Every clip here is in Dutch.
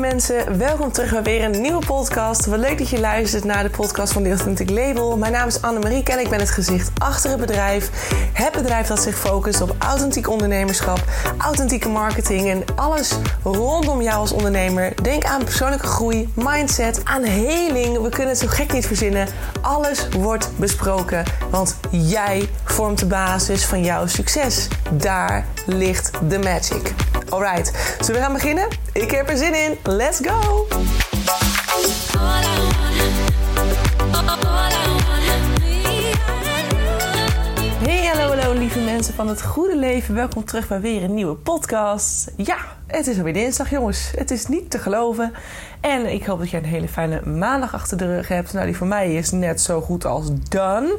Mensen, welkom terug bij weer een nieuwe podcast. Wat leuk dat je luistert naar de podcast van The Authentic Label. Mijn naam is Annemarieke en ik ben het gezicht achter het bedrijf. Het bedrijf dat zich focust op authentiek ondernemerschap, authentieke marketing en alles rondom jou als ondernemer. Denk aan persoonlijke groei, mindset, aan heling. We kunnen het zo gek niet verzinnen. Alles wordt besproken, want jij vormt de basis van jouw succes. Daar ligt de magic. Alright, zullen we gaan beginnen? Ik heb er zin in. Let's go! Hey, hallo lieve mensen van het goede leven. Welkom terug bij weer een nieuwe podcast. Ja, het is alweer dinsdag jongens. Het is niet te geloven. En ik hoop dat jij een hele fijne maandag achter de rug hebt. Nou, die voor mij is net zo goed als done.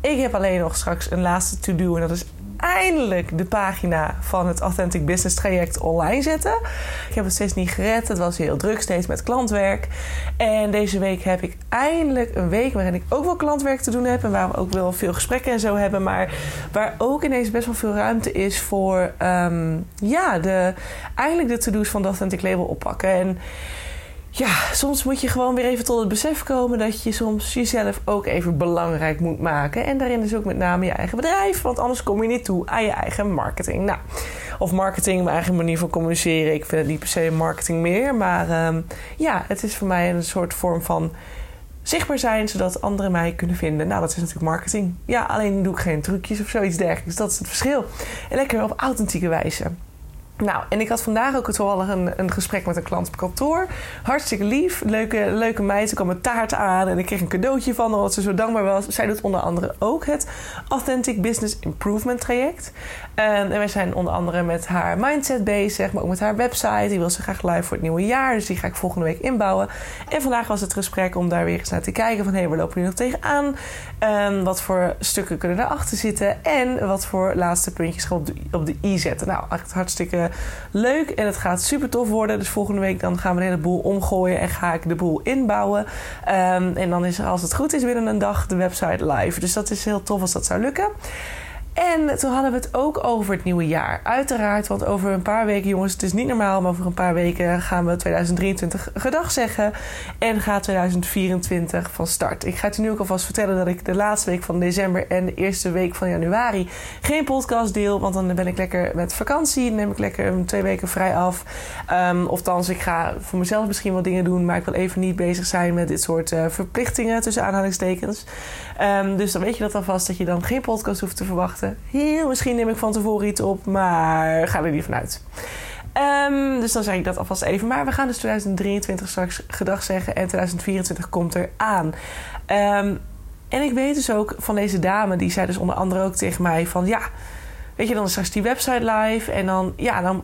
Ik heb alleen nog straks een laatste to-do en dat is eindelijk de pagina van het Authentic Business Traject online zetten. Ik heb het steeds niet gered. Het was heel druk, steeds met klantwerk. En deze week heb ik eindelijk een week waarin ik ook wel klantwerk te doen heb. En waar we ook wel veel gesprekken en zo hebben. Maar waar ook ineens best wel veel ruimte is voor eigenlijk de to-do's van de Authentic Label oppakken. En ja, soms moet je gewoon weer even tot het besef komen dat je soms jezelf ook even belangrijk moet maken. En daarin is ook met name je eigen bedrijf, want anders kom je niet toe aan je eigen marketing. Nou, of marketing, mijn eigen manier van communiceren. Ik vind het niet per se marketing meer, maar het is voor mij een soort vorm van zichtbaar zijn, zodat anderen mij kunnen vinden. Nou, dat is natuurlijk marketing. Ja, alleen doe ik geen trucjes of zoiets dergelijks. Dat is het verschil. En lekker op authentieke wijze. Nou, en ik had vandaag ook toevallig een gesprek met een klant op kantoor. Hartstikke lief, leuke meid. Ze kwam met taart aan en ik kreeg een cadeautje van haar, omdat ze zo dankbaar was. Zij doet onder andere ook het Authentic Business Improvement Traject. En wij zijn onder andere met haar mindset bezig, maar ook met haar website. Die wil ze graag live voor het nieuwe jaar, dus die ga ik volgende week inbouwen. En vandaag was het gesprek om daar weer eens naar te kijken van, hé, waar lopen we nu nog tegenaan? Wat voor stukken kunnen daarachter zitten? En wat voor laatste puntjes gaan we op de i zetten? Nou, echt hartstikke leuk en het gaat super tof worden. Dus volgende week dan gaan we de hele boel omgooien en ga ik de boel inbouwen. En dan is er, als het goed is, binnen een dag de website live. Dus dat is heel tof als dat zou lukken. En toen hadden we het ook over het nieuwe jaar. Uiteraard, want over een paar weken, jongens, het is niet normaal, maar over een paar weken gaan we 2023 gedag zeggen. En gaat 2024 van start. Ik ga het je nu ook alvast vertellen dat ik de laatste week van december en de eerste week van januari geen podcast deel. Want dan ben ik lekker met vakantie. Dan neem ik lekker 2 weken vrij af. Ofthans, ik ga voor mezelf misschien wel dingen doen, maar ik wil even niet bezig zijn met dit soort verplichtingen tussen aanhalingstekens. Dus dan weet je dat alvast, dat je dan geen podcast hoeft te verwachten. Heel misschien neem ik van tevoren iets op, maar ga er niet vanuit. Dus dan zeg ik dat alvast even. Maar we gaan dus 2023 straks gedag zeggen en 2024 komt eraan. En ik weet dus ook van deze dame, die zei dus onder andere ook tegen mij van, ja, weet je, dan is straks die website live en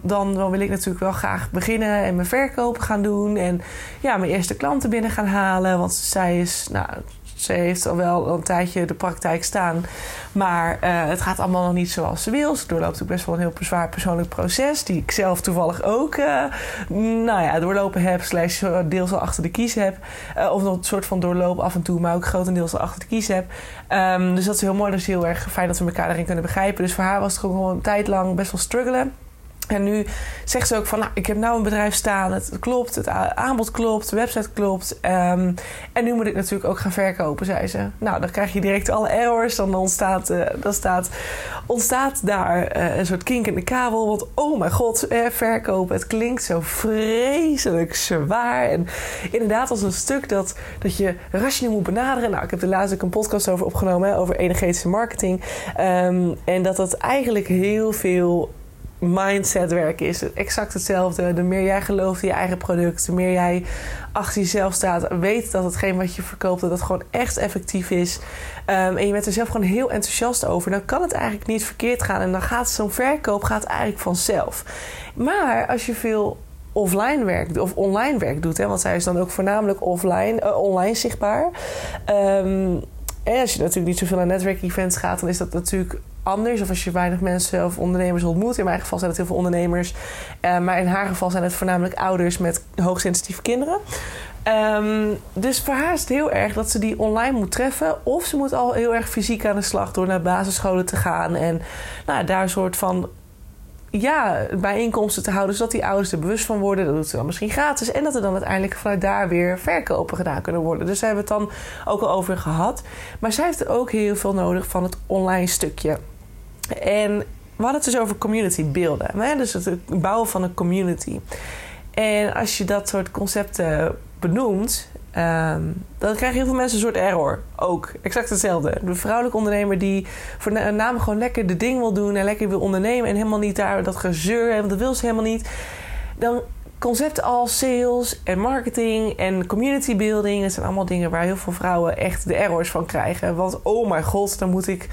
dan wil ik natuurlijk wel graag beginnen en mijn verkopen gaan doen en ja, mijn eerste klanten binnen gaan halen, want zij is, nou, ze heeft al wel een tijdje de praktijk staan. Maar het gaat allemaal nog niet zoals ze wil. Ze doorloopt ook best wel een heel zwaar persoonlijk proces. Die ik zelf toevallig ook doorlopen heb. / deels al achter de kies heb. Of nog een soort van doorloop af en toe. Maar ook grotendeels al achter de kies heb. Dus dat is heel mooi. Dat is heel erg fijn dat we elkaar daarin kunnen begrijpen. Dus voor haar was het gewoon een tijd lang best wel struggelen. En nu zegt ze ook van, nou, ik heb nou een bedrijf staan. Het klopt, het aanbod klopt, de website klopt. En nu moet ik natuurlijk ook gaan verkopen, zei ze. Nou, dan krijg je direct alle errors. Dan ontstaat daar een soort kink in de kabel. Want oh mijn god, verkopen. Het klinkt zo vreselijk zwaar. En inderdaad als een stuk dat je rationeel moet benaderen. Nou, ik heb er laatst ook een podcast over opgenomen. Over energetische marketing. En dat eigenlijk heel veel mindsetwerk is exact hetzelfde. De meer jij gelooft in je eigen product, de meer jij achter jezelf staat, weet dat hetgeen wat je verkoopt, dat het gewoon echt effectief is. En je bent er zelf gewoon heel enthousiast over. Dan kan het eigenlijk niet verkeerd gaan. En dan gaat zo'n verkoop eigenlijk vanzelf. Maar als je veel offline werk of online werk doet, hè, want zij is dan ook voornamelijk online zichtbaar. En als je natuurlijk niet zoveel aan netwerkevents gaat, dan is dat natuurlijk anders. Of als je weinig mensen of ondernemers ontmoet. In mijn geval zijn het heel veel ondernemers. Maar in haar geval zijn het voornamelijk ouders met hoogsensitieve kinderen. Dus voor haar is het heel erg dat ze die online moet treffen. Of ze moet al heel erg fysiek aan de slag door naar basisscholen te gaan. En nou, daar een soort van bijeenkomsten te houden. Zodat die ouders er bewust van worden. Dat doet ze dan misschien gratis. En dat er dan uiteindelijk vanuit daar weer verkopen gedaan kunnen worden. Dus daar hebben we het dan ook al over gehad. Maar zij heeft er ook heel veel nodig van het online stukje. En we hadden het dus over community builden. Dus het bouwen van een community. En als je dat soort concepten benoemt, dan krijgen heel veel mensen een soort error. Ook exact hetzelfde. De vrouwelijke ondernemer die voor een naam gewoon lekker de ding wil doen en lekker wil ondernemen en helemaal niet daar dat gezeur, want dat wil ze helemaal niet. Dan concepten als sales en marketing en community building, dat zijn allemaal dingen waar heel veel vrouwen echt de errors van krijgen. Want oh mijn god, dan moet ik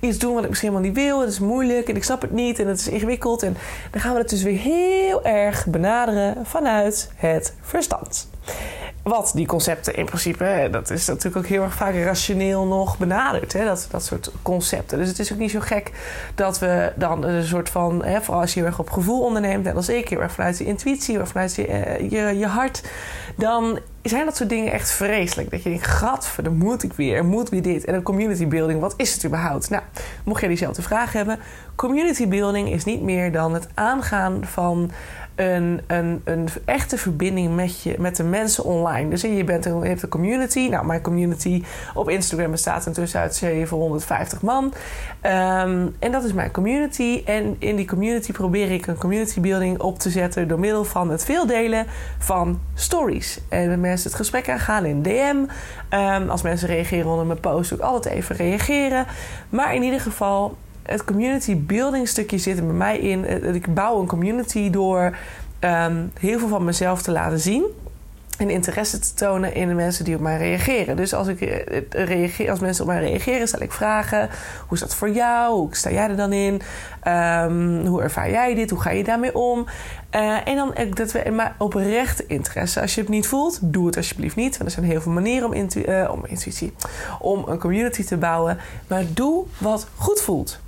iets doen wat ik misschien helemaal niet wil. Het is moeilijk en ik snap het niet en het is ingewikkeld. En dan gaan we het dus weer heel erg benaderen vanuit het verstand. Wat die concepten in principe, dat is natuurlijk ook heel erg vaak rationeel nog benaderd. Hè? Dat soort concepten. Dus het is ook niet zo gek dat we dan een soort van, hè, vooral als je heel erg op gevoel onderneemt, net als ik, heel erg vanuit je intuïtie, of vanuit je hart, dan zijn dat soort dingen echt vreselijk. Dat je denkt, gadverdamme, dan moet weer dit. En een community building, wat is het überhaupt? Nou, mocht jij diezelfde vraag hebben, community building is niet meer dan het aangaan van een echte verbinding met de mensen online. Dus je hebt een community. Nou, mijn community op Instagram bestaat intussen uit 750 man. En dat is mijn community. En in die community probeer ik een community building op te zetten door middel van het veel delen van stories. En met mensen het gesprek aangaan in DM. Als mensen reageren onder mijn post, doe ik altijd even reageren. Maar in ieder geval, het community building stukje zit er bij mij in. Ik bouw een community door heel veel van mezelf te laten zien. En interesse te tonen in de mensen die op mij reageren. Dus als mensen op mij reageren, stel ik vragen. Hoe is dat voor jou? Hoe sta jij er dan in? Hoe ervaar jij dit? Hoe ga je daarmee om? En dan dat we maar oprecht interesse. Als je het niet voelt, doe het alsjeblieft niet. Want er zijn heel veel manieren om een community te bouwen. Maar doe wat goed voelt.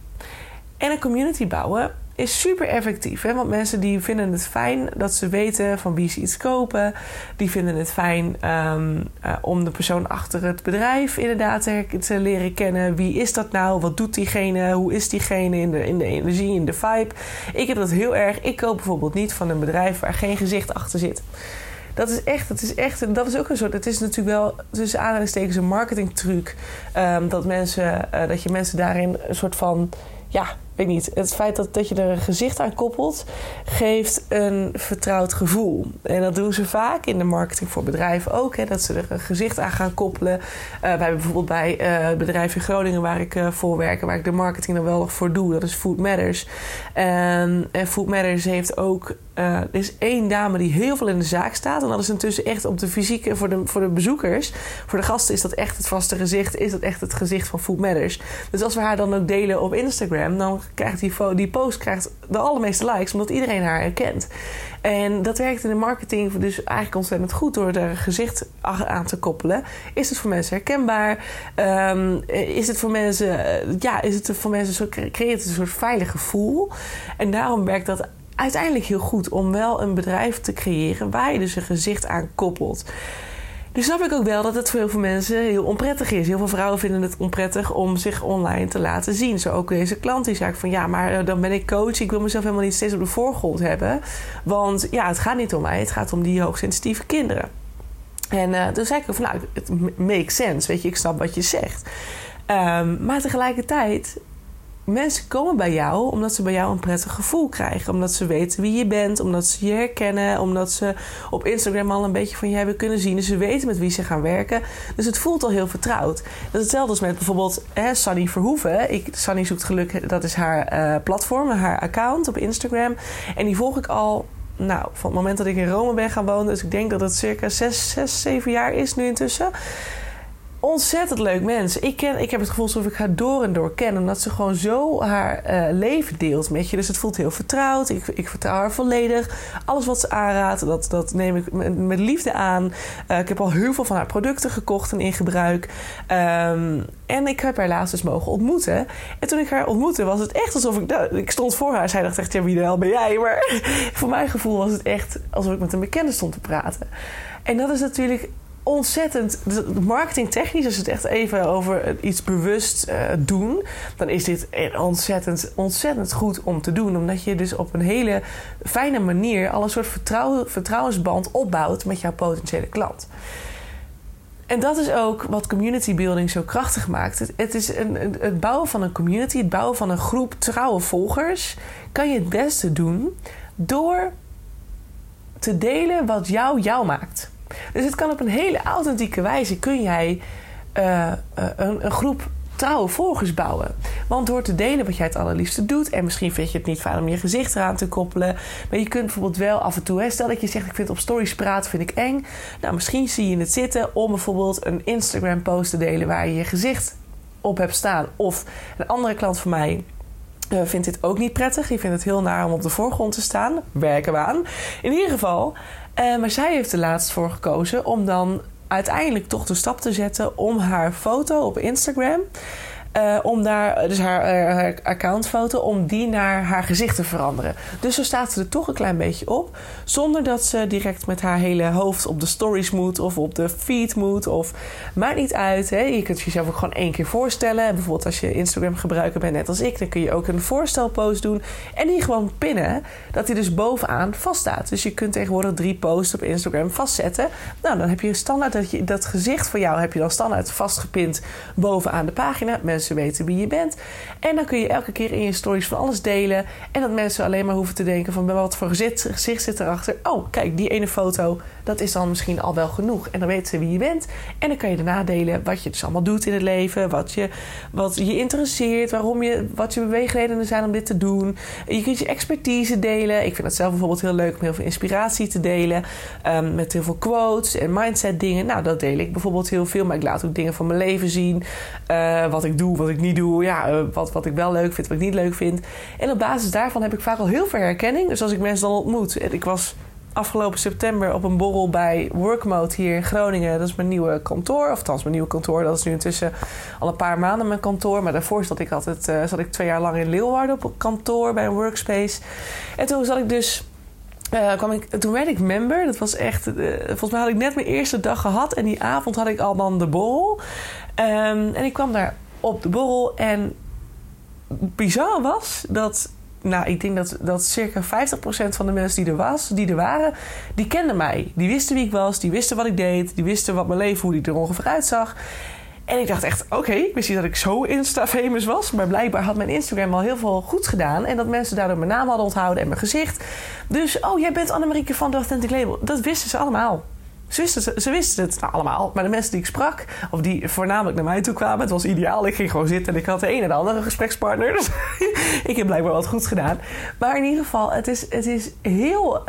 En een community bouwen is super effectief. Hè? Want mensen die vinden het fijn dat ze weten van wie ze iets kopen. Die vinden het fijn om de persoon achter het bedrijf inderdaad te leren kennen. Wie is dat nou? Wat doet diegene? Hoe is diegene in de energie, in de vibe? Ik heb dat heel erg. Ik koop bijvoorbeeld niet van een bedrijf waar geen gezicht achter zit. Dat is ook een soort, het is natuurlijk wel tussen aanhalingstekens een marketingtruc. Dat je mensen daarin een soort van, weet niet. Het feit dat je er een gezicht aan koppelt, geeft een vertrouwd gevoel. En dat doen ze vaak in de marketing voor bedrijven ook. Hè, dat ze er een gezicht aan gaan koppelen. Wij hebben bijvoorbeeld bij het bedrijf in Groningen waar ik voor werk, waar ik de marketing dan wel nog voor doe. Dat is Food Matters. En Food Matters heeft ook, er is één dame die heel veel in de zaak staat. En dat is intussen echt op de fysieke, voor de bezoekers. Voor de gasten is dat echt het vaste gezicht. Is dat echt het gezicht van Food Matters. Dus als we haar dan ook delen op Instagram, dan krijgt die post krijgt de allermeeste likes, omdat iedereen haar herkent. En dat werkt in de marketing dus eigenlijk ontzettend goed door er gezicht aan te koppelen. Is het voor mensen herkenbaar? Creëert het een soort veilig gevoel? En daarom werkt dat uiteindelijk heel goed om wel een bedrijf te creëren waar je dus een gezicht aan koppelt. Dus snap ik ook wel dat het voor heel veel mensen heel onprettig is. Heel veel vrouwen vinden het onprettig om zich online te laten zien. Zo ook deze klant die zei van maar dan ben ik coach. Ik wil mezelf helemaal niet steeds op de voorgrond hebben. Want het gaat niet om mij. Het gaat om die hoogsensitieve kinderen. En toen zei ik ook van het makes sense. Weet je, ik snap wat je zegt. Maar tegelijkertijd, mensen komen bij jou omdat ze bij jou een prettig gevoel krijgen. Omdat ze weten wie je bent, omdat ze je herkennen, omdat ze op Instagram al een beetje van je hebben kunnen zien. Dus ze weten met wie ze gaan werken. Dus het voelt al heel vertrouwd. Dat is hetzelfde als met bijvoorbeeld Sunny Verhoeven. Sunny zoekt geluk, dat is haar platform, haar account op Instagram. En die volg ik al van het moment dat ik in Rome ben gaan wonen. Dus ik denk dat het circa 6, 7 jaar is nu intussen. Ontzettend leuk mens. Ik heb het gevoel alsof ik haar door en door ken. Omdat ze gewoon zo haar leven deelt met je. Dus het voelt heel vertrouwd. Ik vertrouw haar volledig. Alles wat ze aanraadt, dat neem ik met liefde aan. Ik heb al heel veel van haar producten gekocht en in gebruik. En ik heb haar laatst dus mogen ontmoeten. En toen ik haar ontmoette, was het echt alsof ik... ik stond voor haar. Zij dacht echt, wie de hel ben jij? Maar voor mijn gevoel was het echt alsof ik met een bekende stond te praten. En dat is natuurlijk ontzettend. Marketingtechnisch, als we het echt even over iets bewust doen, dan is dit ontzettend goed om te doen. Omdat je dus op een hele fijne manier al een soort vertrouwensband opbouwt met jouw potentiële klant. En dat is ook wat community building zo krachtig maakt. Het is het bouwen van een community, het bouwen van een groep trouwe volgers, kan je het beste doen door te delen wat jou maakt. Dus het kan op een hele authentieke wijze kun jij een groep trouwe volgers bouwen. Want door te delen wat jij het allerliefste doet, en misschien vind je het niet fijn om je gezicht eraan te koppelen, maar je kunt bijvoorbeeld wel af en toe, stel dat je zegt, ik vind op stories praten vind ik eng. Nou, misschien zie je het zitten om bijvoorbeeld een Instagram post te delen waar je je gezicht op hebt staan. Of een andere klant van mij vindt dit ook niet prettig. Die vindt het heel naar om op de voorgrond te staan. Werken we aan. In ieder geval, maar zij heeft er laatst voor gekozen om dan uiteindelijk toch de stap te zetten om haar foto op Instagram, om daar, dus haar accountfoto, om die naar haar gezicht te veranderen. Dus zo staat ze er toch een klein beetje op, zonder dat ze direct met haar hele hoofd op de stories moet of op de feed moet. Of maakt niet uit, hè. Je kunt jezelf ook gewoon 1 keer voorstellen. Bijvoorbeeld als je Instagram gebruiker bent, net als ik, dan kun je ook een voorstelpost doen en die gewoon pinnen, dat die dus bovenaan vaststaat. Dus je kunt tegenwoordig 3 posts op Instagram vastzetten. Nou, dan heb je standaard dat gezicht van jou heb je dan standaard vastgepind bovenaan de pagina. Mensen weten wie je bent. En dan kun je elke keer in je stories van alles delen. En dat mensen alleen maar hoeven te denken van wat voor gezicht zit erachter. Oh, kijk, die ene foto, dat is dan misschien al wel genoeg. En dan weten ze wie je bent. En dan kan je daarna delen wat je dus allemaal doet in het leven. Wat je interesseert. Wat je beweegredenen zijn om dit te doen. Je kunt je expertise delen. Ik vind het zelf bijvoorbeeld heel leuk om heel veel inspiratie te delen. Met heel veel quotes en mindset dingen. Nou, dat deel ik bijvoorbeeld heel veel. Maar ik laat ook dingen van mijn leven zien. Wat ik doe. Wat ik niet doe, wat ik wel leuk vind, wat ik niet leuk vind. En op basis daarvan heb ik vaak al heel veel herkenning. Dus als ik mensen dan ontmoet. Ik was afgelopen september op een borrel bij Workmode hier in Groningen. Dat is mijn nieuwe kantoor. Of althans, mijn nieuwe kantoor. Dat is nu intussen al een paar maanden mijn kantoor. Maar daarvoor zat ik 2 jaar lang in Leeuwarden op een kantoor bij een workspace. En toen zat ik dus. Toen werd ik member. Dat was echt. Volgens mij had ik net mijn eerste dag gehad. En die avond had ik al dan de borrel. En ik kwam daar op de borrel. En bizar was dat, nou, ik denk dat circa 50% van de mensen die er waren, die kenden mij. Die wisten wie ik was, die wisten wat ik deed, die wisten wat mijn leven, hoe die er ongeveer uitzag. En ik dacht echt, oké, ik wist niet dat ik zo Insta-famous was. Maar blijkbaar had mijn Instagram al heel veel goed gedaan. En dat mensen daardoor mijn naam hadden onthouden en mijn gezicht. Dus, oh, jij bent Annemarieke van de Authentic Label. Dat wisten ze allemaal. Ze wisten het nou, allemaal. Maar de mensen die ik sprak, of die voornamelijk naar mij toe kwamen, het was ideaal. Ik ging gewoon zitten en ik had de een en de andere gesprekspartner. Dus ik heb blijkbaar wat goed gedaan. Maar in ieder geval, het is heel,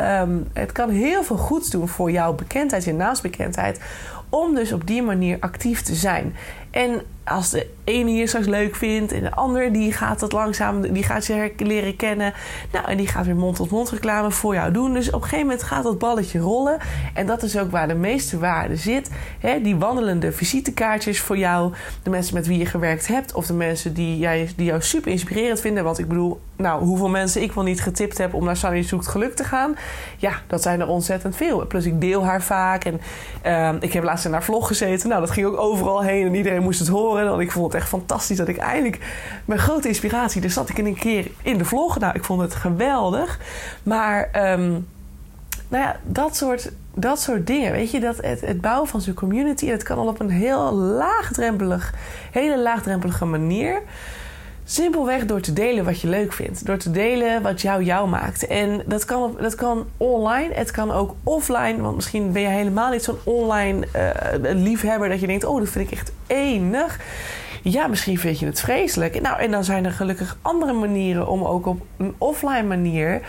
het kan heel veel goeds doen voor jouw bekendheid, je naamsbekendheid, om dus op die manier actief te zijn. En als de ene je straks leuk vindt en de ander die gaat dat langzaam, die gaat je leren kennen. Nou, en die gaat weer mond-tot-mond reclame voor jou doen. Dus op een gegeven moment gaat dat balletje rollen. En dat is ook waar de meeste waarde zit. Hè, die wandelende visitekaartjes voor jou. De mensen met wie je gewerkt hebt. Of de mensen die jou super inspirerend vinden. Want ik bedoel, nou, hoeveel mensen ik wel niet getipt heb om naar Sunny zoekt geluk te gaan. Ja, dat zijn er ontzettend veel. Plus ik deel haar vaak. En ik heb laatst in haar vlog gezeten. Nou, dat ging ook overal heen en iedereen moest het horen. Want ik vond het echt fantastisch dat ik eindelijk mijn grote inspiratie, daar zat ik in een keer in de vlog. Nou, ik vond het geweldig. Maar nou ja, dat soort dingen, weet je, dat het bouwen van zo'n community, dat kan al op een hele laagdrempelige manier. Simpelweg door te delen wat je leuk vindt. Door te delen wat jou maakt. En dat kan online. Het kan ook offline. Want misschien ben je helemaal niet zo'n online liefhebber. Dat je denkt, oh, dat vind ik echt enig. Ja, misschien vind je het vreselijk. Nou, en dan zijn er gelukkig andere manieren om ook op een offline manier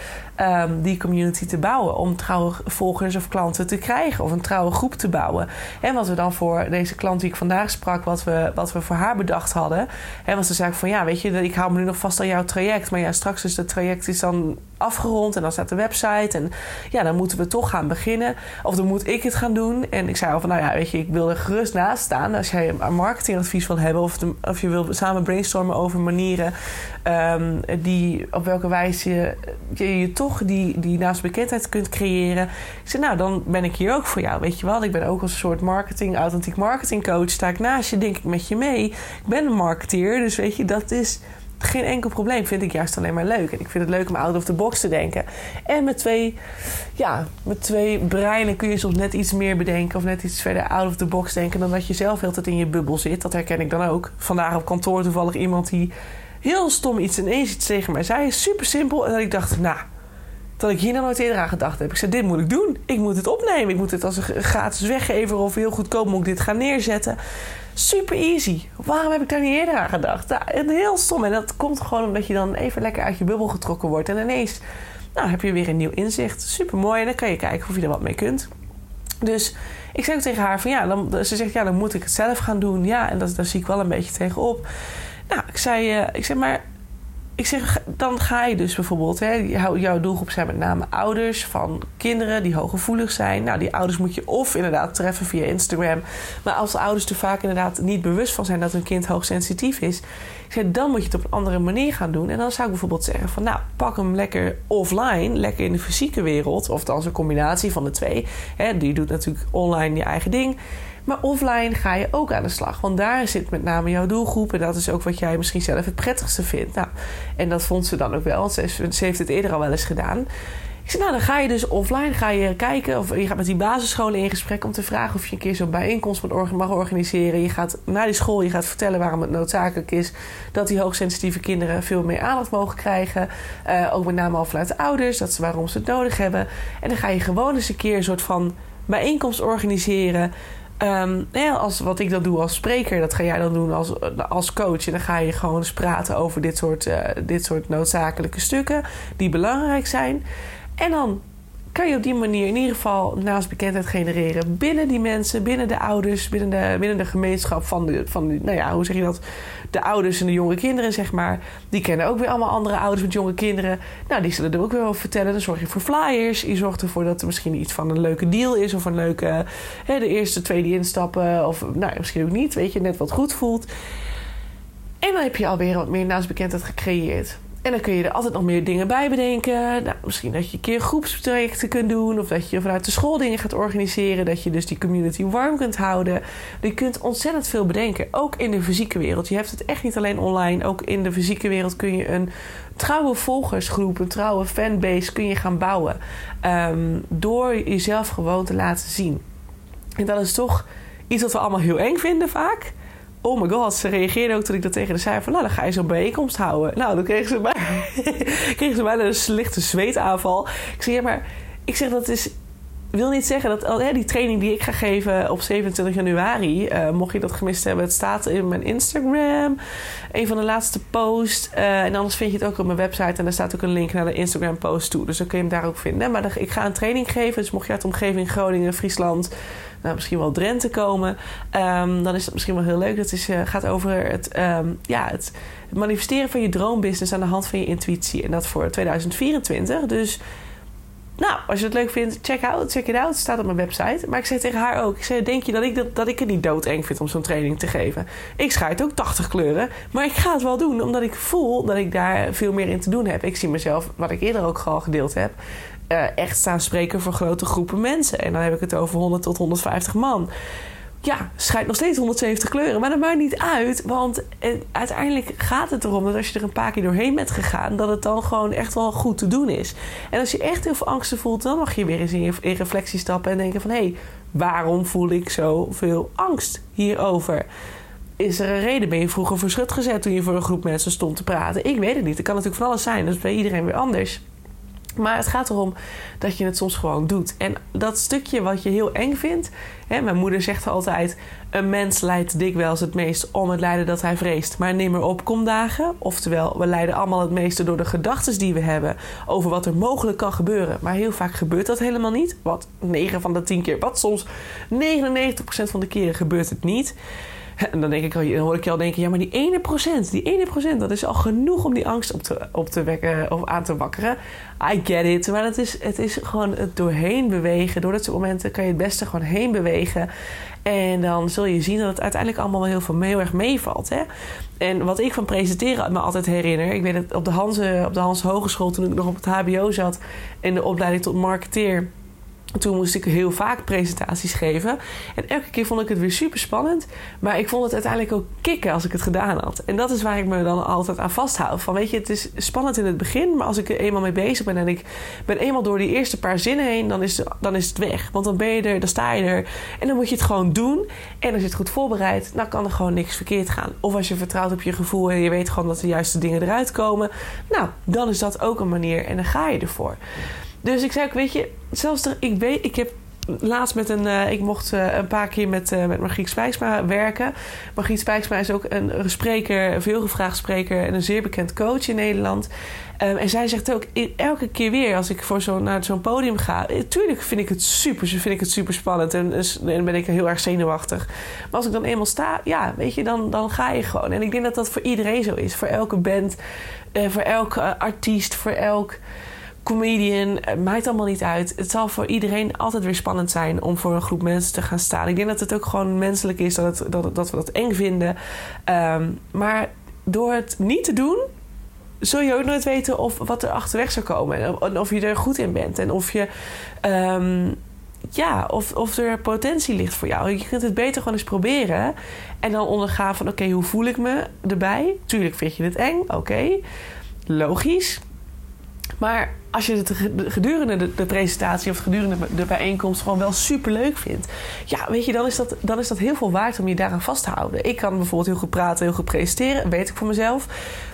die community te bouwen. Om trouwe volgers of klanten te krijgen. Of een trouwe groep te bouwen. En wat we dan voor deze klant die ik vandaag sprak, wat we voor haar bedacht hadden. En was de zaak van, ja, weet je, ik hou me nu nog vast aan jouw traject. Maar ja, straks is dat traject dan afgerond en dan staat de website. En ja, dan moeten we toch gaan beginnen. Of dan moet ik het gaan doen. En ik zei al van, nou ja, weet je, ik wil er gerust naast staan. Als jij een marketingadvies wil hebben of je wil samen brainstormen over manieren die op welke wijze je toch toch, die naamsbekendheid kunt creëren. Ik zei, nou, dan ben ik hier ook voor jou, weet je wel. Ik ben ook als een soort authentiek marketingcoach. Sta ik naast je, denk ik met je mee. Ik ben een marketeer, dus weet je, dat is geen enkel probleem. Vind ik juist alleen maar leuk. En ik vind het leuk om out of the box te denken. En met twee breinen kun je soms net iets meer bedenken. Of net iets verder out of the box denken. Dan dat je zelf heel de tijd in je bubbel zit. Dat herken ik dan ook. Vandaag op kantoor toevallig iemand die heel stom iets ineens iets tegen mij zei. Super simpel. En dat ik dacht, nou, dat ik hier nou nooit eerder aan gedacht heb. Ik zei, dit moet ik doen. Ik moet het opnemen. Ik moet het als een gratis weggever of heel goedkoop moet ik dit gaan neerzetten. Super easy. Waarom heb ik daar niet eerder aan gedacht? Nou, heel stom. En dat komt gewoon omdat je dan even lekker uit je bubbel getrokken wordt. En ineens heb je weer een nieuw inzicht. Super mooi. En dan kan je kijken of je er wat mee kunt. Dus ik zei ook tegen haar van ze zegt dan moet ik het zelf gaan doen. Ja, en daar zie ik wel een beetje tegenop. Nou, ik zeg, dan ga je dus bijvoorbeeld, jouw doelgroep zijn met name ouders van kinderen die hooggevoelig zijn. Nou, die ouders moet je of inderdaad treffen via Instagram. Maar als de ouders er vaak inderdaad niet bewust van zijn dat hun kind hoogsensitief is, dan moet je het op een andere manier gaan doen. En dan zou ik bijvoorbeeld zeggen van, nou, pak hem lekker offline, lekker in de fysieke wereld. Of dan een combinatie van de twee. Die doet natuurlijk online je eigen ding. Maar offline ga je ook aan de slag. Want daar zit met name jouw doelgroep. En dat is ook wat jij misschien zelf het prettigste vindt. Nou, en dat vond ze dan ook wel. Want ze heeft het eerder al wel eens gedaan. Ik zei, dan ga je dus offline kijken. Of je gaat met die basisscholen in gesprek om te vragen of je een keer zo'n bijeenkomst mag organiseren. Je gaat naar die school, je gaat vertellen waarom het noodzakelijk is dat die hoogsensitieve kinderen veel meer aandacht mogen krijgen. Ook met name al vanuit de ouders, waarom ze het nodig hebben. En dan ga je gewoon eens een keer een soort van bijeenkomst organiseren. Wat ik dan doe als spreker, dat ga jij dan doen als coach. En dan ga je gewoon eens praten over dit soort noodzakelijke stukken die belangrijk zijn. En dan kan je op die manier in ieder geval naamsbekendheid genereren binnen die mensen, binnen de ouders, binnen de gemeenschap de ouders en de jonge kinderen, zeg maar. Die kennen ook weer allemaal andere ouders met jonge kinderen. Nou, die zullen er ook weer over vertellen. Dan zorg je voor flyers. Je zorgt ervoor dat er misschien iets van een leuke deal is of een leuke, de eerste twee die instappen of misschien ook niet, weet je, net wat goed voelt. En dan heb je alweer wat meer naamsbekendheid gecreëerd. En dan kun je er altijd nog meer dingen bij bedenken. Nou, misschien dat je een keer groepstrajecten kunt doen. Of dat je vanuit de school dingen gaat organiseren. Dat je dus die community warm kunt houden. Je kunt ontzettend veel bedenken. Ook in de fysieke wereld. Je hebt het echt niet alleen online. Ook in de fysieke wereld kun je een trouwe volgersgroep. Een trouwe fanbase kun je gaan bouwen. Door jezelf gewoon te laten zien. En dat is toch iets wat we allemaal heel eng vinden vaak. Oh my god, ze reageerde ook toen ik dat tegen haar zei. Van, dan ga je zo'n bijeenkomst houden. Nou, dan kreeg ze bijna een lichte zweetaanval. Ik zeg, wil niet zeggen dat die training die ik ga geven op 27 januari... mocht je dat gemist hebben, het staat in mijn Instagram. Een van de laatste posts. En anders vind je het ook op mijn website. En daar staat ook een link naar de Instagram post toe. Dus dan kun je hem daar ook vinden. Maar ik ga een training geven. Dus mocht je uit de omgeving Groningen, Friesland, misschien wel Drenthe komen, dan is dat misschien wel heel leuk. Dat gaat over het manifesteren van je droombusiness aan de hand van je intuïtie. En dat voor 2024. Dus als je het leuk vindt, check it out. Het staat op mijn website. Maar ik zei tegen haar ook, denk je dat ik het niet doodeng vind om zo'n training te geven? Ik schijt ook 80 kleuren. Maar ik ga het wel doen, omdat ik voel dat ik daar veel meer in te doen heb. Ik zie mezelf, wat ik eerder ook al gedeeld heb, echt staan spreken voor grote groepen mensen. En dan heb ik het over 100 tot 150 man. Ja, schijnt nog steeds 170 kleuren. Maar dat maakt niet uit. Want uiteindelijk gaat het erom dat als je er een paar keer doorheen bent gegaan, dat het dan gewoon echt wel goed te doen is. En als je echt heel veel angsten voelt, dan mag je weer eens in reflectie stappen en denken van, waarom voel ik zoveel angst hierover? Is er een reden? Ben je vroeger voor schut gezet toen je voor een groep mensen stond te praten? Ik weet het niet. Dat kan natuurlijk van alles zijn. Dat is bij iedereen weer anders. Maar het gaat erom dat je het soms gewoon doet. En dat stukje wat je heel eng vindt. Mijn moeder zegt altijd, een mens lijdt dikwijls het meest om het lijden dat hij vreest. Maar nimmer opkomdagen. Oftewel, we lijden allemaal het meeste door de gedachten die we hebben over wat er mogelijk kan gebeuren. Maar heel vaak gebeurt dat helemaal niet. Wat 9 van de 10 keer, wat soms 99% van de keren gebeurt het niet. En dan hoor ik je al denken, ja, maar die ene procent, dat is al genoeg om die angst op te wekken of aan te wakkeren. I get it. Maar het is gewoon het doorheen bewegen. Door dat soort momenten kan je het beste gewoon heen bewegen. En dan zul je zien dat het uiteindelijk allemaal wel heel erg meevalt. Hè? En wat ik van presenteren me altijd herinner... Ik weet het op de Hanze Hogeschool, toen ik nog op het hbo zat... en de opleiding tot marketeer... Toen moest ik heel vaak presentaties geven. En elke keer vond ik het weer super spannend. Maar ik vond het uiteindelijk ook kicken als ik het gedaan had. En dat is waar ik me dan altijd aan vasthoud. Van weet je, het is spannend in het begin. Maar als ik er eenmaal mee bezig ben en ik ben eenmaal door die eerste paar zinnen heen. Dan is het weg. Want dan ben je er, dan sta je er. En dan moet je het gewoon doen. En als je het goed voorbereidt, dan kan er gewoon niks verkeerd gaan. Of als je vertrouwt op je gevoel en je weet gewoon dat de juiste dingen eruit komen. Nou, dan is dat ook een manier. En dan ga je ervoor. Dus ik zei ook, weet je, ik heb laatst een paar keer met Margriet Spijksma werken. Margriet Spijksma is ook een spreker, een veelgevraagd spreker en een zeer bekend coach in Nederland. En zij zegt ook elke keer weer als ik naar zo'n podium ga... Tuurlijk vind ik het super spannend en ben ik heel erg zenuwachtig. Maar als ik dan eenmaal sta, ja, weet je, dan ga je gewoon. En ik denk dat dat voor iedereen zo is. Voor elke band, voor elke artiest, voor elk... comedian, maakt allemaal niet uit. Het zal voor iedereen altijd weer spannend zijn om voor een groep mensen te gaan staan. Ik denk dat het ook gewoon menselijk is dat we dat eng vinden. Maar door het niet te doen, zul je ook nooit weten of wat er achterweg zou komen. En of je er goed in bent. En of je... of er potentie ligt voor jou. Je kunt het beter gewoon eens proberen. En dan ondergaan van oké, hoe voel ik me erbij? Tuurlijk vind je het eng. Oké. Logisch. Maar als je het gedurende de presentatie of gedurende de bijeenkomst gewoon wel superleuk vindt. Ja, weet je, dan is dat heel veel waard om je daaraan vast te houden. Ik kan bijvoorbeeld heel goed praten, heel goed presenteren. Weet ik voor mezelf.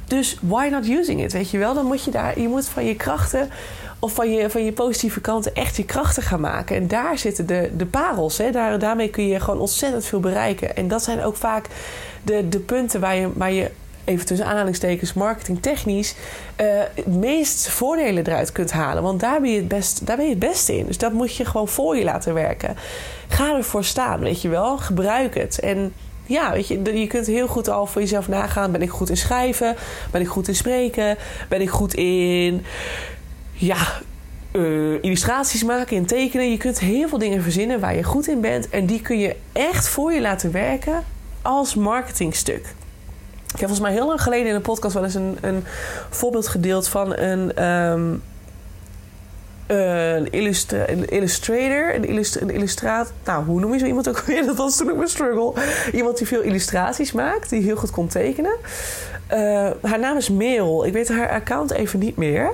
Dus why not using it, weet je wel? Dan moet je moet van je krachten of van je positieve kanten echt je krachten gaan maken. En daar zitten de parels. Hè? Daarmee kun je gewoon ontzettend veel bereiken. En dat zijn ook vaak de punten waar je even tussen aanhalingstekens, marketingtechnisch... het meest voordelen eruit kunt halen. Want daar ben je het beste in. Dus dat moet je gewoon voor je laten werken. Ga ervoor staan, weet je wel. Gebruik het. En ja, weet je kunt heel goed al voor jezelf nagaan... ben ik goed in schrijven? Ben ik goed in spreken? Ben ik goed in... illustraties maken, in tekenen. Je kunt heel veel dingen verzinnen waar je goed in bent. En die kun je echt voor je laten werken als marketingstuk. Ik heb volgens mij heel lang geleden in een podcast wel eens een voorbeeld gedeeld van een illustrator. Nou, hoe noem je zo iemand ook weer? Dat was toen ook mijn struggle. Iemand die veel illustraties maakt, die heel goed kon tekenen. Haar naam is Merel. Ik weet haar account even niet meer.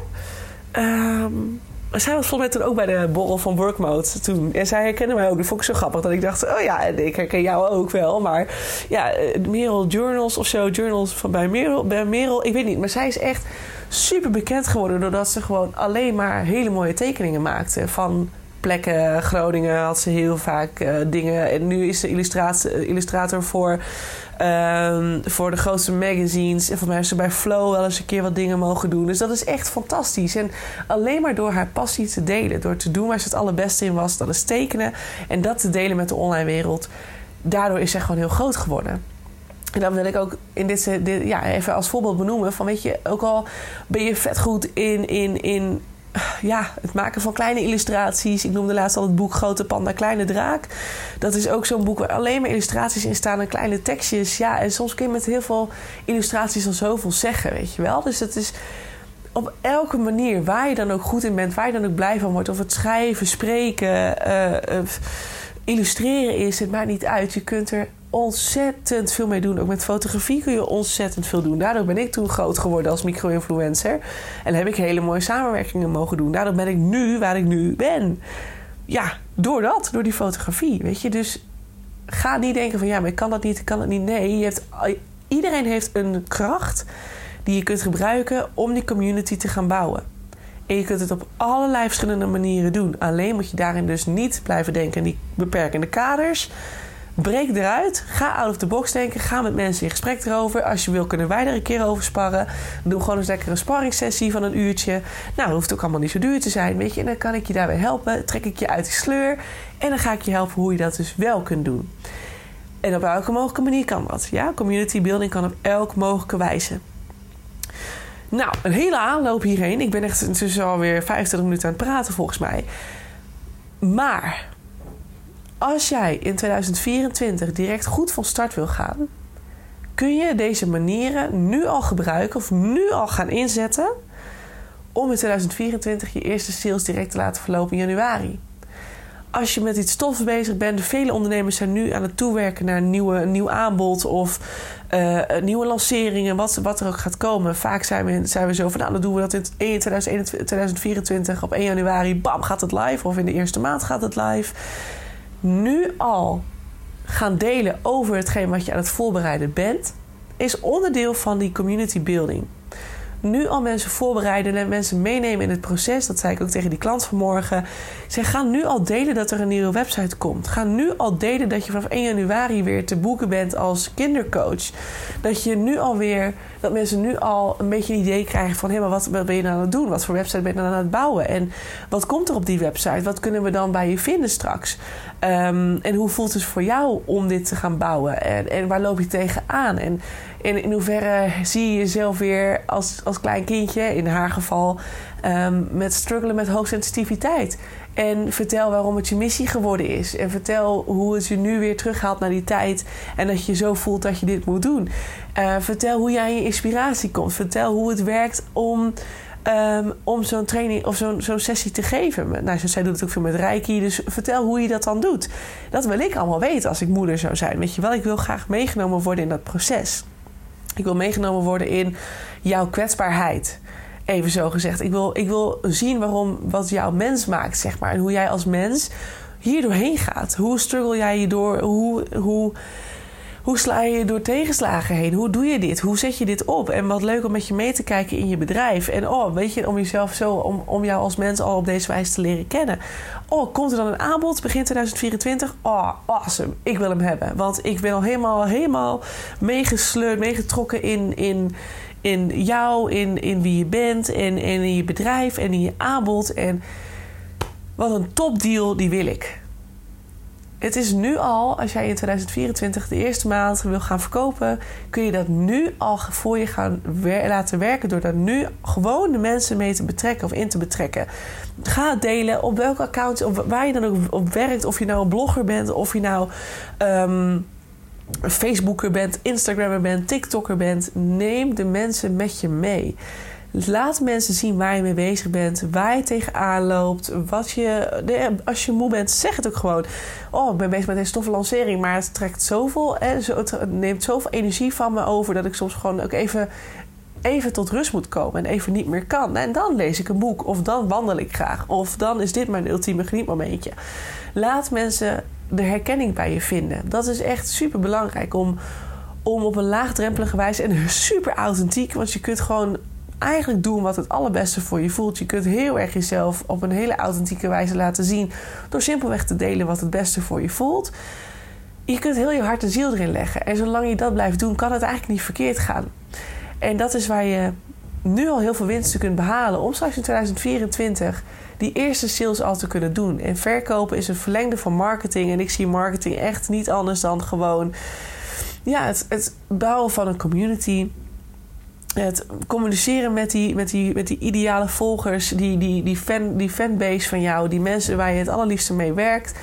Zij was volgens mij toen ook bij de borrel van Workmode toen. En zij herkende mij ook. Dat vond ik zo grappig dat ik dacht... oh ja, ik herken jou ook wel. Maar ja, Merel Journals of zo. Journals van bij Merel. Ik weet niet. Maar zij is echt super bekend geworden... doordat ze gewoon alleen maar hele mooie tekeningen maakte. Van plekken. Groningen had ze heel vaak dingen. En nu is ze illustrator voor de grootste magazines. En volgens mij heeft ze bij Flow wel eens een keer wat dingen mogen doen. Dus dat is echt fantastisch. En alleen maar door haar passie te delen. Door te doen waar ze het allerbeste in was. Dat is tekenen. En dat te delen met de online wereld. Daardoor is zij gewoon heel groot geworden. En dan wil ik ook in dit even als voorbeeld benoemen. Van weet je, ook al ben je vet goed in ja, het maken van kleine illustraties. Ik noemde laatst al het boek Grote Panda, Kleine Draak. Dat is ook zo'n boek waar alleen maar illustraties in staan en kleine tekstjes. Ja, en soms kun je met heel veel illustraties al zoveel zeggen, weet je wel. Dus het is op elke manier, waar je dan ook goed in bent, waar je dan ook blij van wordt. Of het schrijven, spreken, illustreren is, het maakt niet uit. Je kunt er ontzettend veel mee doen. Ook met fotografie kun je ontzettend veel doen. Daardoor ben ik toen groot geworden als micro-influencer. En heb ik hele mooie samenwerkingen mogen doen. Daardoor ben ik nu waar ik nu ben. Ja, door die fotografie. Weet je, dus ga niet denken van... ja, maar ik kan dat niet, ik kan het niet. Nee, iedereen heeft een kracht die je kunt gebruiken om die community te gaan bouwen. En je kunt het op allerlei verschillende manieren doen. Alleen moet je daarin dus niet blijven denken in die beperkende kaders... Breek eruit. Ga out of the box denken. Ga met mensen in gesprek erover. Als je wil kunnen wij er een keer over sparren. Doe gewoon eens lekker een sparringssessie van een uurtje. Nou, dat hoeft ook allemaal niet zo duur te zijn. Weet je, en dan kan ik je daarbij helpen. Trek ik je uit die sleur. En dan ga ik je helpen hoe je dat dus wel kunt doen. En op elke mogelijke manier kan dat. Ja, community building kan op elk mogelijke wijze. Nou, een hele aanloop hierheen. Ik ben echt intussen alweer 25 minuten aan het praten volgens mij. Maar... Als jij in 2024 direct goed van start wil gaan, kun je deze manieren nu al gebruiken of nu al gaan inzetten om in 2024 je eerste sales direct te laten verlopen in januari. Als je met iets tofs bezig bent, vele ondernemers zijn nu aan het toewerken naar een nieuw aanbod of nieuwe lanceringen, wat er ook gaat komen. Vaak zijn we zo van, nou dan doen we dat in 2024 op 1 januari, bam, gaat het live of in de eerste maand gaat het live. Nu al gaan delen over hetgeen wat je aan het voorbereiden bent, is onderdeel van die community building. Nu al mensen voorbereiden en mensen meenemen in het proces. Dat zei ik ook tegen die klant vanmorgen. Zij gaan nu al delen dat er een nieuwe website komt. Ga nu al delen dat je vanaf 1 januari weer te boeken bent als kindercoach. Dat mensen nu al een beetje een idee krijgen van, hé, maar wat ben je nou aan het doen? Wat voor website ben je nou aan het bouwen? En wat komt er op die website? Wat kunnen we dan bij je vinden straks? En hoe voelt het voor jou om dit te gaan bouwen? En waar loop je tegenaan? En in hoeverre zie je jezelf weer als klein kindje, in haar geval, met struggelen met hoogsensitiviteit? En vertel waarom het je missie geworden is. En vertel hoe het je nu weer terughaalt naar die tijd. En dat je zo voelt dat je dit moet doen. Vertel hoe jij aan je inspiratie komt. Vertel hoe het werkt om zo'n training of zo'n sessie te geven. Nou, zij doet het ook veel met reiki, dus vertel hoe je dat dan doet. Dat wil ik allemaal weten als ik moeder zou zijn. Weet je wel, ik wil graag meegenomen worden in dat proces. Ik wil meegenomen worden in jouw kwetsbaarheid. Even zo gezegd. Ik wil zien wat jouw mens maakt, zeg maar. En hoe jij als mens hier doorheen gaat. Hoe struggle jij je door? Hoe sla je door tegenslagen heen? Hoe doe je dit? Hoe zet je dit op? En wat leuk om met je mee te kijken in je bedrijf. En weet je, om jou als mens al op deze wijze te leren kennen. Komt er dan een aanbod begin 2024? Awesome. Ik wil hem hebben. Want ik ben al helemaal meegesleurd, meegetrokken in jou, in wie je bent en in je bedrijf en in je aanbod. En wat een topdeal, die wil ik. Het is nu al, als jij in 2024 de eerste maand wil gaan verkopen, kun je dat nu al voor je gaan laten werken door daar nu gewoon de mensen mee te betrekken of in te betrekken. Ga het delen op welke account, of waar je dan ook op werkt, of je nou een blogger bent, of je nou Facebooker bent, Instagrammer bent, TikToker bent. Neem de mensen met je mee. Laat mensen zien waar je mee bezig bent, waar je tegenaan loopt. Als je moe bent, zeg het ook gewoon. Ik ben bezig met deze toffe lancering, maar het trekt zoveel, het neemt zoveel energie van me over dat ik soms gewoon ook even tot rust moet komen en even niet meer kan. En dan lees ik een boek of dan wandel ik graag of dan is dit mijn ultieme genietmomentje. Laat mensen de herkenning bij je vinden. Dat is echt super belangrijk om op een laagdrempelige wijze en super authentiek, want je kunt gewoon eigenlijk doen wat het allerbeste voor je voelt. Je kunt heel erg jezelf op een hele authentieke wijze laten zien door simpelweg te delen wat het beste voor je voelt. Je kunt heel je hart en ziel erin leggen. En zolang je dat blijft doen, kan het eigenlijk niet verkeerd gaan. En dat is waar je nu al heel veel winsten kunt behalen om straks in 2024 die eerste sales al te kunnen doen. En verkopen is een verlengde van marketing. En ik zie marketing echt niet anders dan gewoon het bouwen van een community. Het communiceren met die ideale volgers, die fanbase van jou, die mensen waar je het allerliefste mee werkt.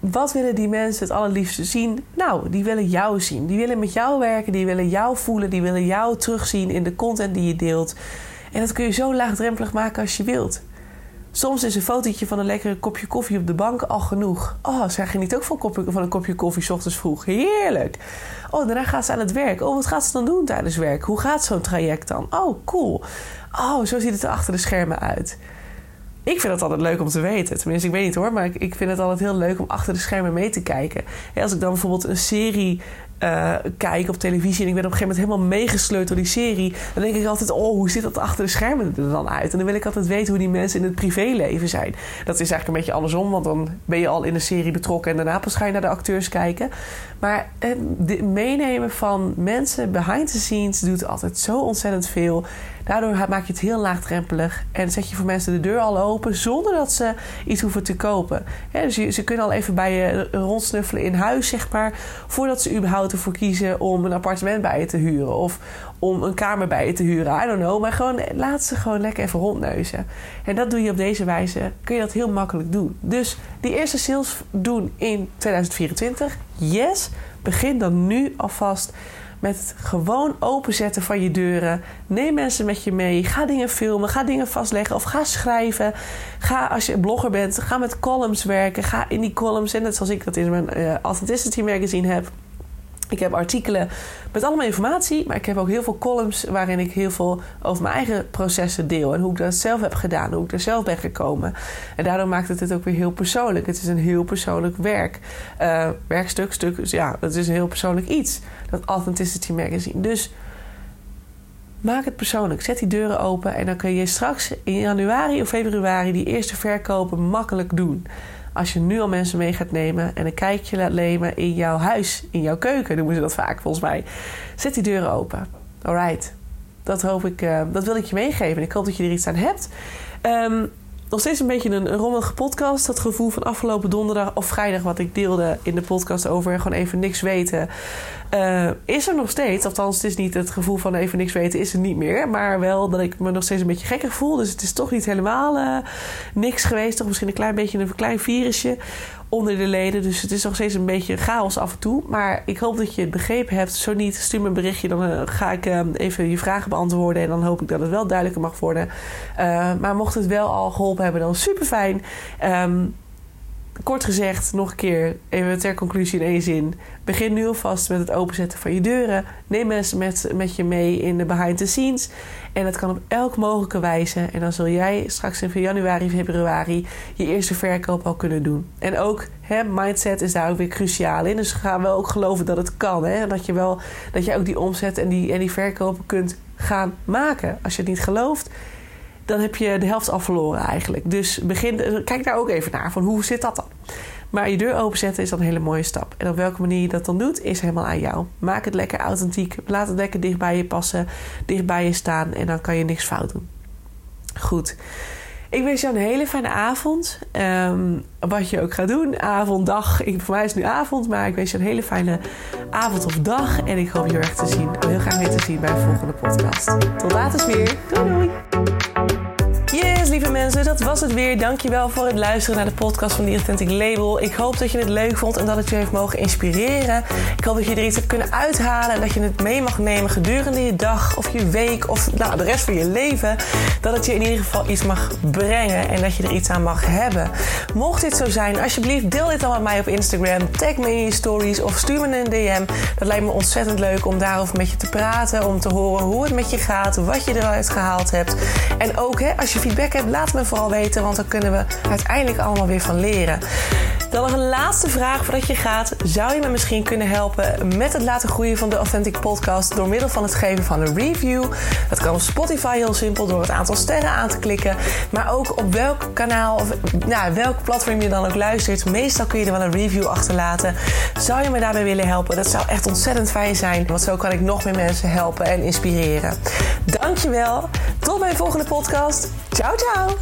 Wat willen die mensen het allerliefste zien? Nou, die willen jou zien. Die willen met jou werken, die willen jou voelen, die willen jou terugzien in de content die je deelt. En dat kun je zo laagdrempelig maken als je wilt. Soms is een fotootje van een lekkere kopje koffie op de bank al genoeg. Zij geniet ook van een kopje koffie 's ochtends vroeg. Heerlijk. Daarna gaat ze aan het werk. Wat gaat ze dan doen tijdens werk? Hoe gaat zo'n traject dan? Cool. Zo ziet het er achter de schermen uit. Ik vind het altijd leuk om te weten. Tenminste, ik weet niet hoor, maar ik vind het altijd heel leuk om achter de schermen mee te kijken. En als ik dan bijvoorbeeld een serie kijk op televisie en ik ben op een gegeven moment helemaal meegesleurd door die serie, dan denk ik altijd, hoe ziet dat achter de schermen er dan uit? En dan wil ik altijd weten hoe die mensen in het privéleven zijn. Dat is eigenlijk een beetje andersom, want dan ben je al in de serie betrokken en daarna pas ga je naar de acteurs kijken. Maar het meenemen van mensen behind the scenes doet altijd zo ontzettend veel. Daardoor maak je het heel laagdrempelig en zet je voor mensen de deur al open zonder dat ze iets hoeven te kopen. Dus ze kunnen al even bij je rondsnuffelen in huis, zeg maar, voordat ze überhaupt auto voor kiezen om een appartement bij je te huren. Of om een kamer bij je te huren. I don't know. Maar gewoon, laat ze gewoon lekker even rondneuzen. En dat doe je op deze wijze. Kun je dat heel makkelijk doen. Dus die eerste sales doen in 2024. Yes. Begin dan nu alvast met gewoon openzetten van je deuren. Neem mensen met je mee. Ga dingen filmen. Ga dingen vastleggen. Of ga schrijven. Ga, als je een blogger bent, ga met columns werken. Ga in die columns. En net zoals ik dat in mijn Authenticity Magazine heb. Ik heb artikelen met allemaal informatie. Maar ik heb ook heel veel columns waarin ik heel veel over mijn eigen processen deel. En hoe ik dat zelf heb gedaan. Hoe ik er zelf ben gekomen. En daardoor maakt het ook weer heel persoonlijk. Het is een heel persoonlijk werk. Werkstuk. Dus ja, het is een heel persoonlijk iets. Dat Authenticity Magazine. Dus maak het persoonlijk. Zet die deuren open. En dan kun je straks in januari of februari die eerste verkopen makkelijk doen. Als je nu al mensen mee gaat nemen en een kijkje laat nemen in jouw huis, in jouw keuken, doen ze dat vaak volgens mij. Zet die deuren open. Alright. Dat hoop ik, dat wil ik je meegeven. Ik hoop dat je er iets aan hebt. Nog steeds een beetje een rommelige podcast. Dat gevoel van afgelopen donderdag of vrijdag wat ik deelde in de podcast over gewoon even niks weten. Is er nog steeds. Althans, het is niet het gevoel van even niks weten is er niet meer. Maar wel dat ik me nog steeds een beetje gekker voel. Dus het is toch niet helemaal niks geweest. Toch misschien een klein beetje een klein virusje onder de leden. Dus het is nog steeds een beetje chaos af en toe. Maar ik hoop dat je het begrepen hebt. Zo niet, stuur me een berichtje. Dan ga ik even je vragen beantwoorden. En dan hoop ik dat het wel duidelijker mag worden. Maar mocht het wel al geholpen hebben, dan super fijn. Kort gezegd, nog een keer, even ter conclusie in één zin. Begin nu alvast met het openzetten van je deuren. Neem mensen met je mee in de behind the scenes. En dat kan op elk mogelijke wijze. En dan zul jij straks in januari, februari je eerste verkoop al kunnen doen. En ook, mindset is daar ook weer cruciaal in. Dus ga wel ook geloven dat het kan. Hè? Dat je ook die omzet en die verkopen kunt gaan maken. Als je het niet gelooft, dan heb je de helft al verloren eigenlijk. Dus kijk daar ook even naar, van hoe zit dat dan? Maar je deur openzetten is dan een hele mooie stap. En op welke manier je dat dan doet, is helemaal aan jou. Maak het lekker authentiek. Laat het lekker dicht bij je passen, dicht bij je staan. En dan kan je niks fout doen. Goed. Ik wens jou een hele fijne avond. Wat je ook gaat doen. Avond, dag. Voor mij is het nu avond. Maar ik wens je een hele fijne avond of dag. En ik hoop je heel graag weer te zien bij de volgende podcast. Tot later weer. Doei doei. Yes, lieve mensen, dat was het weer. Dankjewel voor het luisteren naar de podcast van The Authentic Label. Ik hoop dat je het leuk vond en dat het je heeft mogen inspireren. Ik hoop dat je er iets hebt kunnen uithalen en dat je het mee mag nemen gedurende je dag of je week of de rest van je leven. Dat het je in ieder geval iets mag brengen en dat je er iets aan mag hebben. Mocht dit zo zijn, alsjeblieft deel dit dan met mij op Instagram. Tag me in je stories of stuur me een DM. Dat lijkt me ontzettend leuk om daarover met je te praten, om te horen hoe het met je gaat, wat je eruit gehaald hebt. En ook als je feedback hebt, laat me vooral weten, want dan kunnen we uiteindelijk allemaal weer van leren. Dan nog een laatste vraag voordat je gaat. Zou je me misschien kunnen helpen met het laten groeien van de Authentic Podcast door middel van het geven van een review? Dat kan op Spotify heel simpel door het aantal sterren aan te klikken. Maar ook op welk kanaal of welk platform je dan ook luistert. Meestal kun je er wel een review achterlaten. Zou je me daarbij willen helpen? Dat zou echt ontzettend fijn zijn. Want zo kan ik nog meer mensen helpen en inspireren. Dankjewel. Tot mijn volgende podcast. Ciao, ciao.